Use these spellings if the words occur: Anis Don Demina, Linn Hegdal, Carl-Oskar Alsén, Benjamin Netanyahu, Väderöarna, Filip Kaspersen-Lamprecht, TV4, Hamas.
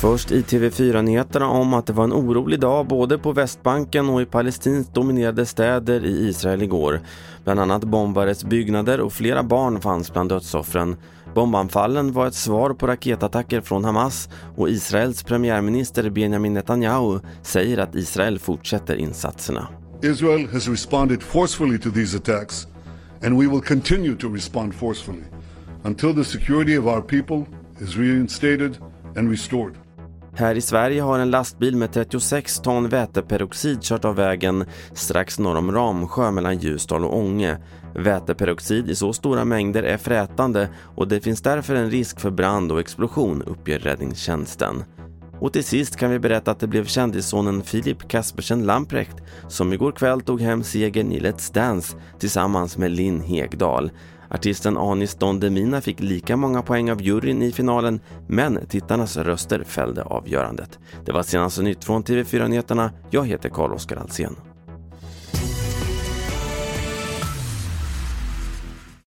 Först i TV4-nyheterna om att det var en orolig dag både på Västbanken och i palestinskt dominerade städer i Israel igår. Bland annat bombades byggnader och flera barn fanns bland dödsoffren. Bombanfallen var ett svar på raketattacker från Hamas och Israels premiärminister Benjamin Netanyahu säger att Israel fortsätter insatserna. Israel has responded forcefully to these attacks and we will continue to respond forcefully until the security of our people is reinstated and restored. Här i Sverige har en lastbil med 36 ton väteperoxid kört av vägen strax norr om Ramsjö mellan Ljusdal och Ånge. Väteperoxid i så stora mängder är frätande och det finns därför en risk för brand och explosion, uppger räddningstjänsten. Och till sist kan vi berätta att det blev kändissonen Filip Kaspersen-Lamprecht som igår kväll tog hem segern i Let's Dance tillsammans med Linn Hegdal. Artisten Anis Don Demina fick lika många poäng av juryn i finalen, men tittarnas röster fällde avgörandet. Det var senaste nytt från TV4-nyheterna. Jag heter Carl-Oskar Alsén.